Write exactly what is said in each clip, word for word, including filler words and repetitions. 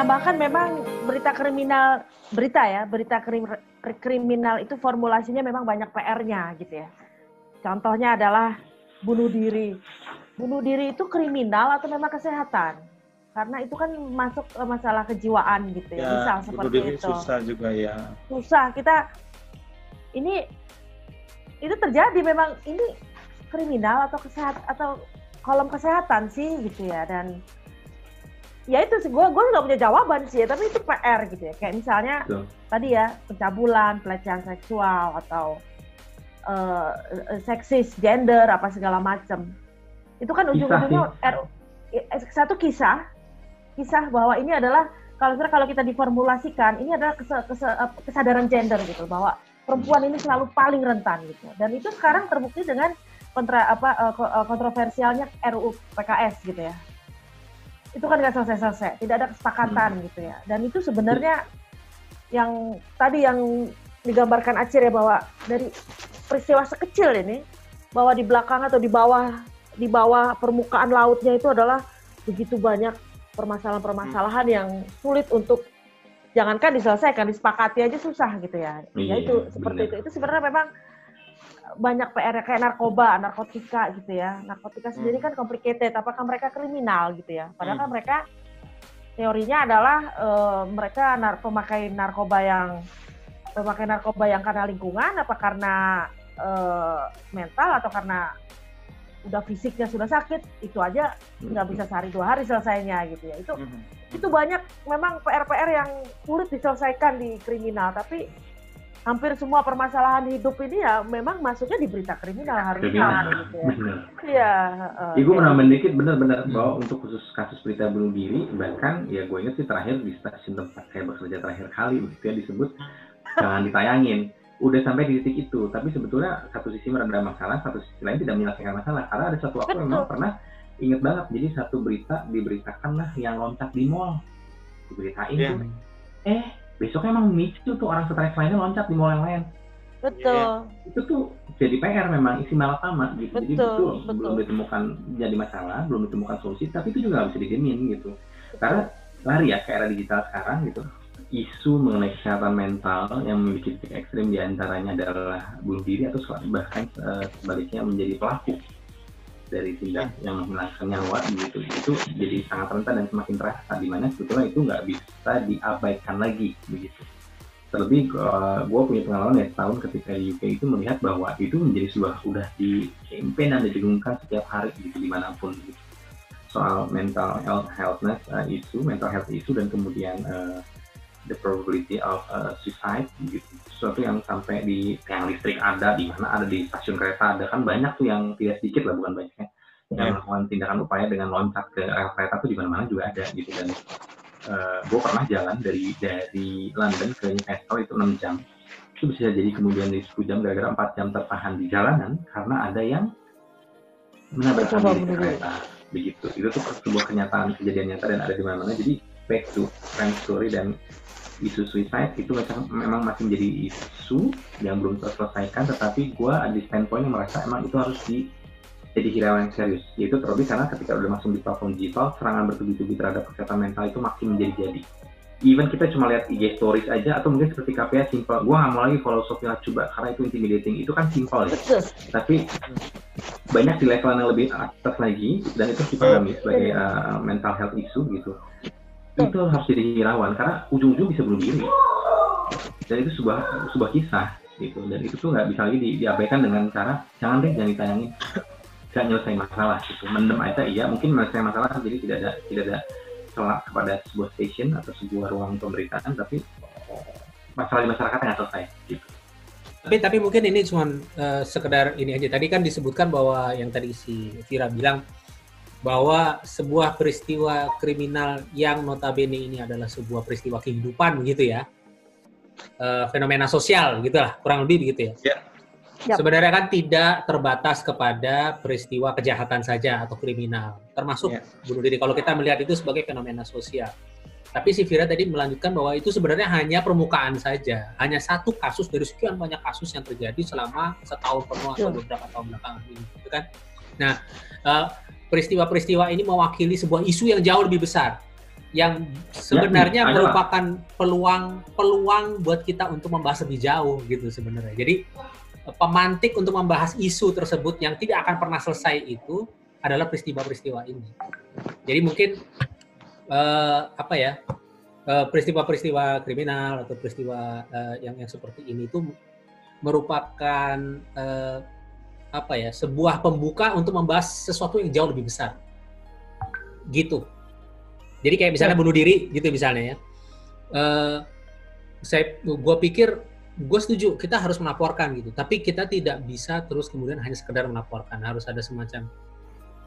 menambahkan memang berita kriminal, berita ya, berita krim, kriminal itu formulasinya memang banyak P R-nya gitu ya. Contohnya adalah bunuh diri. Bunuh diri itu kriminal atau memang kesehatan? Karena itu kan masuk masalah kejiwaan gitu ya, ya misal seperti diri itu. Susah juga ya. Susah, kita ini itu terjadi memang ini kriminal atau kesehatan atau kolom kesehatan sih gitu ya, dan ya itu sih gue gue nggak punya jawaban sih ya, tapi itu P R gitu ya, kayak misalnya Betul. tadi ya pencabulan, pelecehan seksual atau uh, seksis, gender apa segala macam itu kan ujung-ujungnya satu kisah kisah bahwa ini adalah kalau kalau kita diformulasikan ini adalah kese, kese, kesadaran gender gitu, bahwa perempuan ini selalu paling rentan gitu, dan itu sekarang terbukti dengan kontra apa kontroversialnya R U U P K S gitu ya, itu kan nggak selesai-selesai, tidak ada kesepakatan hmm. gitu ya, dan itu sebenarnya yang tadi yang digambarkan Acir ya, bahwa dari peristiwa sekecil ini bahwa di belakang atau di bawah di bawah permukaan lautnya itu adalah begitu banyak permasalahan-permasalahan hmm. yang sulit untuk jangankan diselesaikan, disepakati aja susah gitu ya. Iya, ya itu seperti bener. itu. Itu sebenarnya memang banyak P R kayak narkoba, narkotika gitu ya. Narkotika sendiri hmm. kan complicated. Apakah mereka kriminal gitu ya? Padahal hmm. kan mereka teorinya adalah uh, mereka nar- pemakai narkoba yang pemakai narkoba yang karena lingkungan, apa karena uh, mental atau karena udah fisiknya sudah sakit, itu aja nggak bisa sehari dua hari selesainya gitu ya. Itu mm-hmm. itu banyak memang P R-P R yang sulit diselesaikan di kriminal, tapi hampir semua permasalahan hidup ini ya memang masuknya di berita kriminal harusnya gitu ya. Iya. Uh, ya, gue pernah mendikit benar-benar hmm. bahwa untuk khusus kasus berita bunuh diri, bahkan ya gue ingat sih terakhir di stasiun tempat saya bekerja terakhir kali begitu ya disebut jangan ditayangin. Udah sampai di titik itu, tapi sebetulnya satu sisi mereda masalah, satu sisi lain tidak menyelesaikan masalah. Karena ada satu waktu memang pernah ingat banget, jadi satu berita diberitakan lah yang loncat di mall, diberitain yeah. tuh, eh besoknya emang micu tuh orang stres lainnya loncat di mall yang lain. Betul. Itu tuh jadi P R memang, isi malakama gitu. Betul, jadi betul, betul belum ditemukan jadi masalah, belum ditemukan solusi, tapi itu juga nggak bisa dijamin gitu. Betul. Karena lari ya ke era digital sekarang gitu. Isu mengenai kesehatan mental yang memiliki titik ekstrem diantaranya adalah bunuh diri atau bahkan sebaliknya menjadi pelaku dari tindak yang menghilangkan nyawa gitu, itu jadi sangat rentan dan semakin terasa, di mana sebetulnya itu nggak bisa diabaikan lagi begitu. Terlebih gue punya pengalaman ya setahun ketika di U K itu melihat bahwa itu menjadi sebuah udah di campaign dan didengungkan setiap hari gitu dimanapun gitu. Soal mental health healthness uh, isu mental health isu dan kemudian uh, the probability of uh, suicide gitu. Sesuatu yang sampai di tiang listrik ada, di mana ada di stasiun kereta ada, kan banyak tuh yang tidak sedikit lah, bukan banyaknya yang yeah. melakukan tindakan upaya dengan loncat ke rel kereta tuh di mana-mana juga ada gitu. Dan uh, gue pernah jalan dari dari London ke Newcastle itu enam jam, itu bisa jadi kemudian di sepuluh jam gara-gara empat jam tertahan di jalanan karena ada yang menabrakkan diri ke kereta begitu. Itu tuh sebuah kenyataan, kejadian nyata dan ada di mana-mana. Jadi back to crime story dan isu suicide itu macam memang masih menjadi isu yang belum terselesaikan, tetapi gue di standpoint yang merasa emang itu harus di jadi hirauan yang serius, yaitu terlebih karena ketika udah masuk di platform digital, serangan bertubi-tubi terhadap kesehatan mental itu makin menjadi-jadi. Even kita cuma lihat I G stories aja, atau mungkin seperti K P A simple, gue nggak mau lagi follow Sophia Cuba karena itu intimidating, itu kan simple ya. Betul. Tapi banyak di level yang lebih atas lagi, dan itu dipahami sebagai uh, mental health issue gitu. Itu harus jadi hirauan karena ujung-ujung bisa bunuh diri, dan itu sebuah sebuah kisah gitu, dan itu tuh nggak bisa lagi di, diabaikan dengan cara jangan deh jangan ditayangin, jangan nyelesain masalah gitu, mendem aja. Iya mungkin menyelesaikan masalah jadi tidak ada tidak ada celak kepada sebuah stasiun atau sebuah ruang pemberitaan, tapi masalah di masyarakat nggak selesai gitu. Tapi tapi mungkin ini cuma uh, sekedar ini aja, tadi kan disebutkan bahwa yang tadi si Fira bilang bahwa sebuah peristiwa kriminal yang notabene ini adalah sebuah peristiwa kehidupan begitu ya, e, fenomena sosial gitulah kurang lebih begitu ya. Yeah. Yep. Sebenarnya kan tidak terbatas kepada peristiwa kejahatan saja atau kriminal, termasuk yeah. bunuh diri. Kalau kita melihat itu sebagai fenomena sosial, tapi si Fira tadi melanjutkan bahwa itu sebenarnya hanya permukaan saja, hanya satu kasus dari sekian banyak kasus yang terjadi selama setahun penuh atau beberapa tahun belakangan ini, gitu kan? Nah. E, Peristiwa-peristiwa ini mewakili sebuah isu yang jauh lebih besar. yang sebenarnya ya, merupakan peluang-peluang buat kita untuk membahas lebih jauh gitu sebenarnya. Jadi pemantik untuk membahas isu tersebut yang tidak akan pernah selesai itu adalah peristiwa-peristiwa ini. Jadi mungkin eh, apa ya eh, peristiwa-peristiwa kriminal atau peristiwa eh, yang yang seperti ini itu merupakan eh, apa ya sebuah pembuka untuk membahas sesuatu yang jauh lebih besar gitu. Jadi kayak misalnya bunuh diri gitu misalnya ya. Uh, saya, gue pikir, gue setuju kita harus melaporkan gitu. Tapi kita tidak bisa terus kemudian hanya sekedar melaporkan. Harus ada semacam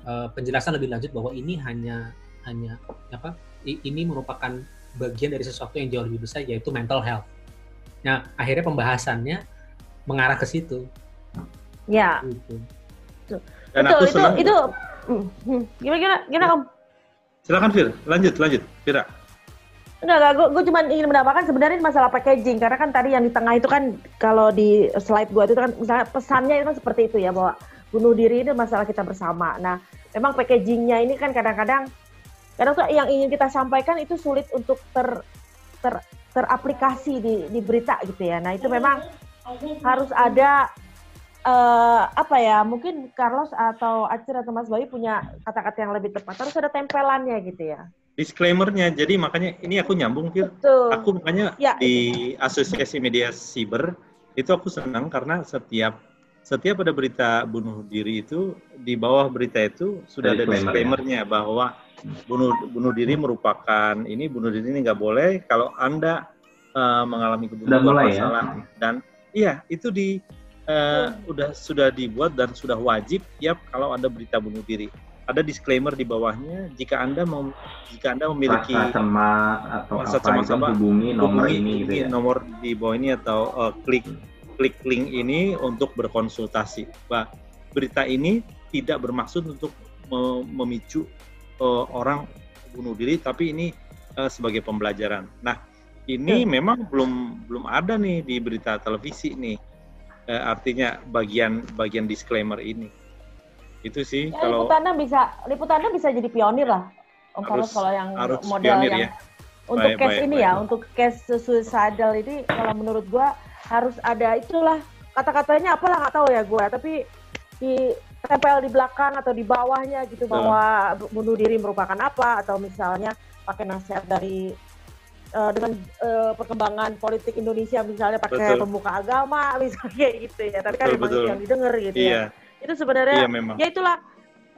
uh, penjelasan lebih lanjut bahwa ini hanya hanya apa? Ini merupakan bagian dari sesuatu yang jauh lebih besar, yaitu mental health. Nah, akhirnya pembahasannya mengarah ke situ. Ya. Gitu. Betul. Dan itu itu, itu gimana gimana kamu? Silakan Fir, lanjut, lanjut, Fira. Enggak, enggak, gue, gue cuma ingin menambahkan sebenarnya masalah packaging, karena kan tadi yang di tengah itu kan, kalau di slide gue itu kan, misalnya pesannya itu kan seperti itu ya, bahwa bunuh diri itu masalah kita bersama. Nah, memang packagingnya ini kan kadang-kadang, kadang tuh yang ingin kita sampaikan itu sulit untuk ter, ter, teraplikasi di, di berita gitu ya. Nah, itu memang harus ada, Uh, apa ya, mungkin Carlos atau Acir atau Mas Bayu punya kata-kata yang lebih tepat, harus ada tempelannya gitu ya, disclaimer-nya. Jadi makanya ini aku nyambung Fir, aku makanya ya, di itu. Asosiasi Media Siber itu aku senang karena setiap setiap ada berita bunuh diri itu di bawah berita itu sudah ada disclaimer-nya ya, bahwa bunuh bunuh diri merupakan ini, bunuh diri ini nggak boleh kalau Anda uh, mengalami kebunuhan masalah ya. Dan iya itu di Uh, udah sudah dibuat dan sudah wajib tiap kalau ada berita bunuh diri ada disclaimer di bawahnya, jika anda mem, jika anda memiliki sama atau masa apa itu hubungi nomor hubungi, ini gitu ya, nomor di bawah ini atau uh, klik klik link ini untuk berkonsultasi. Bah, berita ini tidak bermaksud untuk memicu uh, orang bunuh diri, tapi ini uh, sebagai pembelajaran. Nah ini ya, memang belum belum ada nih di berita televisi nih. Uh, artinya bagian bagian disclaimer ini itu sih ya, kalau liputannya bisa liputannya bisa jadi pionir lah Om Carlos, kalau yang model yang ya. Untuk baik, case baik, ini baik, ya baik. Untuk case suicidal ini kalau menurut gua harus ada itulah kata-katanya, apalah nggak tahu ya gua, tapi ditempel di belakang atau di bawahnya gitu bahwa so. bunuh diri merupakan apa, atau misalnya pakai nasihat dari Uh, dengan uh, perkembangan politik Indonesia misalnya pakai betul. Pemuka agama misalnya gitu ya, tapi kan betul, memang betul. Yang didengar gitu iya. Ya itu sebenarnya iya, ya itulah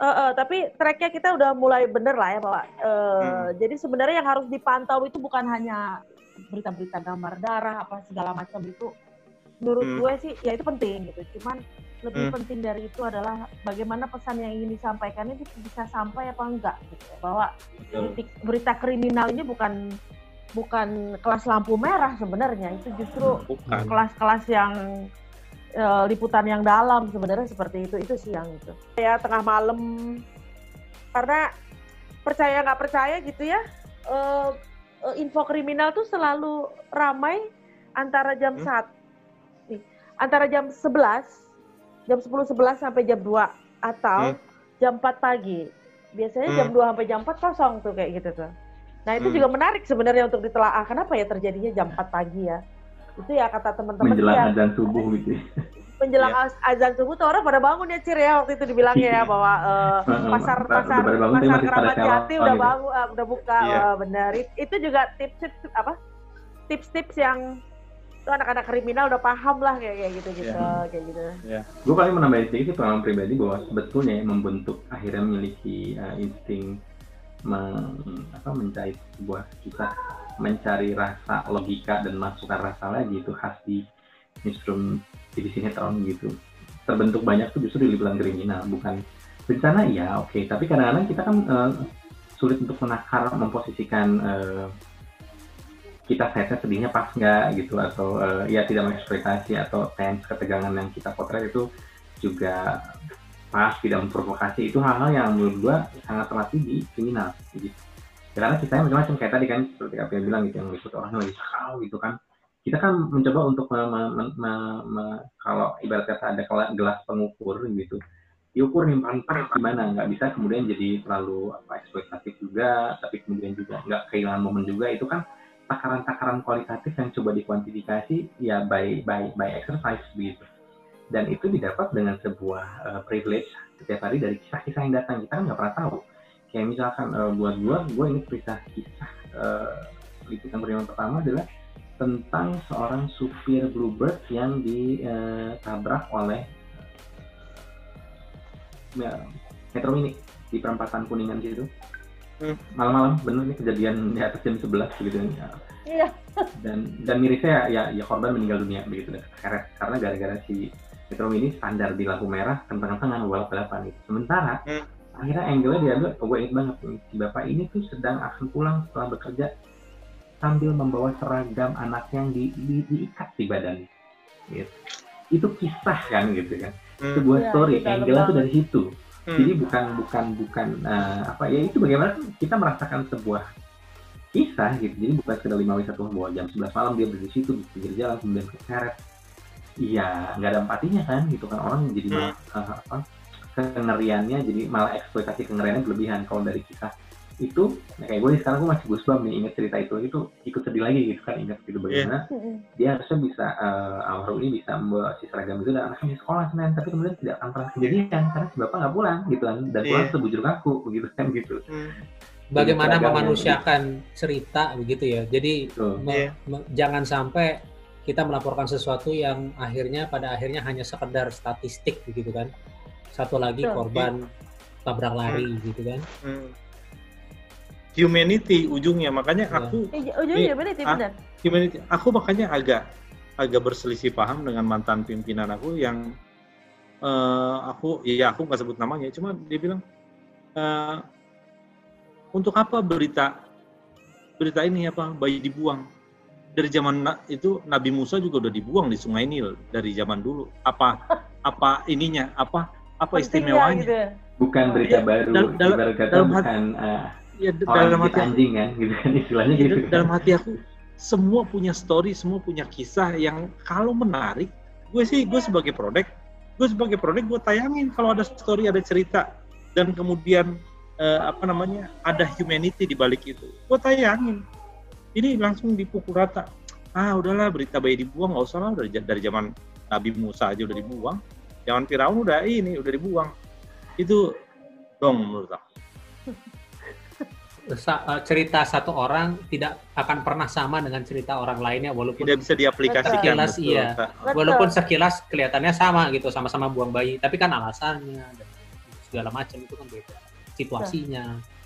uh, uh, tapi tracknya kita udah mulai bener lah ya bahwa uh, hmm. jadi sebenarnya yang harus dipantau itu bukan hanya berita-berita gambar darah apa segala macam, itu menurut hmm. gue sih ya itu penting gitu, cuman lebih hmm. penting dari itu adalah bagaimana pesan yang ingin disampaikan itu bisa sampai apa enggak gitu ya, bahwa berita, berita kriminal ini bukan bukan kelas lampu merah sebenarnya, itu justru bukan. Kelas-kelas yang e, liputan yang dalam sebenarnya seperti itu, itu siang itu. Ya tengah malam, karena percaya nggak percaya gitu ya, e, e, info kriminal tuh selalu ramai antara jam hmm? satu, nih, antara jam sebelas, jam sepuluh sebelas sampai jam dua atau hmm? jam empat pagi. Biasanya hmm? jam dua sampai jam empat kosong tuh kayak gitu tuh. Nah itu hmm. juga menarik sebenarnya untuk ditelaah, kenapa ya terjadinya jam empat pagi ya? Itu ya kata teman-teman menjelang ya, azan subuh gitu. Menjelang yeah. azan subuh tuh orang pada bangun ya Cir ya, waktu itu dibilangnya ya bahwa uh, pasar pasar pasar Keramat Jati oh, udah bangun, uh, udah buka yeah. uh, benar. Itu juga tips-tips apa? Tips-tips yang tuh anak-anak kriminal udah paham lah kayak gitu gitu yeah. kayak gitu. Yeah. Gue paling menambahin sedikit pengalaman pribadi bahwa sebetulnya membentuk akhirnya memiliki uh, insting Men, apa, mencari sebuah kita mencari rasa logika dan masukkan rasa lagi itu khas di newsroom di sini tahun gitu, terbentuk banyak tuh justru di liputan kriminal, bukan bencana ya oke okay. Tapi kadang-kadang kita kan uh, sulit untuk menakar memposisikan uh, kita setnya sedihnya pas nggak gitu, atau uh, ya tidak mengekspektasi atau tense ketegangan yang kita potret itu juga pas, tidak memprovokasi, itu hal-hal yang menurut gua sangat terlatih di kriminal gitu. Ya, karena kita macam-macam kayak tadi kan seperti apa yang bilang gitu, yang ikut orangnya lagi sakau gitu kan, kita kan mencoba untuk me- me- me- me- kalau ibaratnya ada gelas pengukur gitu, diukur nih pantas gimana, nggak bisa kemudian jadi terlalu apa eksploitatif juga, tapi kemudian juga nggak kehilangan momen juga. Itu kan takaran-takaran kualitatif yang coba dikuantifikasi ya by by by exercise gitu. Dan itu didapat dengan sebuah uh, privilege setiap hari dari kisah-kisah yang datang. Kita kan nggak pernah tahu. Kayak misalkan uh, buat gue, gue ini kisah kisah liputan uh, yang pertama adalah tentang seorang supir Bluebird yang ditabrak uh, oleh Metro Mini di perempatan Kuningan gitu. Hmm. Malam-malam, bener ini kejadian di atas jam sebelas gitu. Iya. Dan dan mirisnya ya ya korban meninggal dunia begitu karena karena gara-gara si Metro Mini standar di lampu merah tengah-tengah balap balapan gitu. Sementara hmm. akhirnya angle-nya diambil, oh, gue inget banget si bapak ini tuh sedang akan pulang setelah bekerja sambil membawa seragam anak yang di, di, diikat di badannya. Gitu. Itu kisah kan gitu kan. Hmm. Sebuah ya, story angle itu dari situ. Hmm. Jadi bukan bukan bukan uh, apa ya itu bagaimana kita merasakan sebuah kisah gitu. Jadi bukan sekedar lima W satu bahwa jam sebelas malam dia berdiri situ di pinggir jalan kemudian keseret. Iya, nggak ada empatinya kan gitu kan, orang jadi hmm. malah, uh, apa kengeriannya jadi malah eksploitasi kengeriannya berlebihan. Kalau dari kisah itu nah kayak gue nih, sekarang gue masih goosebumps nih inget cerita itu itu ikut sedih lagi gitu kan, inget gitu bagaimana yeah. dia harusnya bisa uh, almarhum ini bisa membawa si seragam itu dan anaknya di sekolah Senin, tapi kemudian tidak akan pernah kejadian karena si bapak nggak pulang gitu kan, dan yeah. pulang sebujur kaku begitu kan gitu. hmm. Bagaimana memanusiakan gitu. Cerita begitu ya, jadi so, me- yeah. me- jangan sampai kita melaporkan sesuatu yang akhirnya pada akhirnya hanya sekedar statistik begitu kan, satu lagi so, korban yeah. tabrak lari hmm. gitu kan. hmm. Humanity ujungnya, makanya aku ya. ujungnya eh, humanity benar. Humanity, aku makanya agak agak berselisih paham dengan mantan pimpinan aku yang uh, aku ya aku nggak sebut namanya, cuma dia bilang uh, untuk apa berita berita ini apa bayi dibuang dari zaman na- itu Nabi Musa juga udah dibuang di Sungai Nil dari zaman dulu, apa apa ininya apa apa istimewanya gitu. Bukan berita ya, baru dal- dal- baru kata dal- bukan uh, ya dalam hati anjing kan gitu kan istilahnya gitu. Dalam hati aku semua punya story, semua punya kisah yang kalau menarik, gue sih gue sebagai produk, gue sebagai produk gue tayangin kalau ada story, ada cerita dan kemudian eh, apa namanya ada humanity di balik itu, gue tayangin. Ini langsung dipukul rata. Ah udahlah berita bayi dibuang nggak usah lah, dari, dari zaman Nabi Musa aja udah dibuang, zaman Firaun udah ini udah dibuang. Itu dong menurut aku. Cerita satu orang tidak akan pernah sama dengan cerita orang lainnya, walaupun tidak bisa diaplikasikan sekilas, betul, iya. Betul. Walaupun sekilas kelihatannya sama gitu, sama-sama buang bayi, tapi kan alasannya dan segala macam itu kan beda, situasinya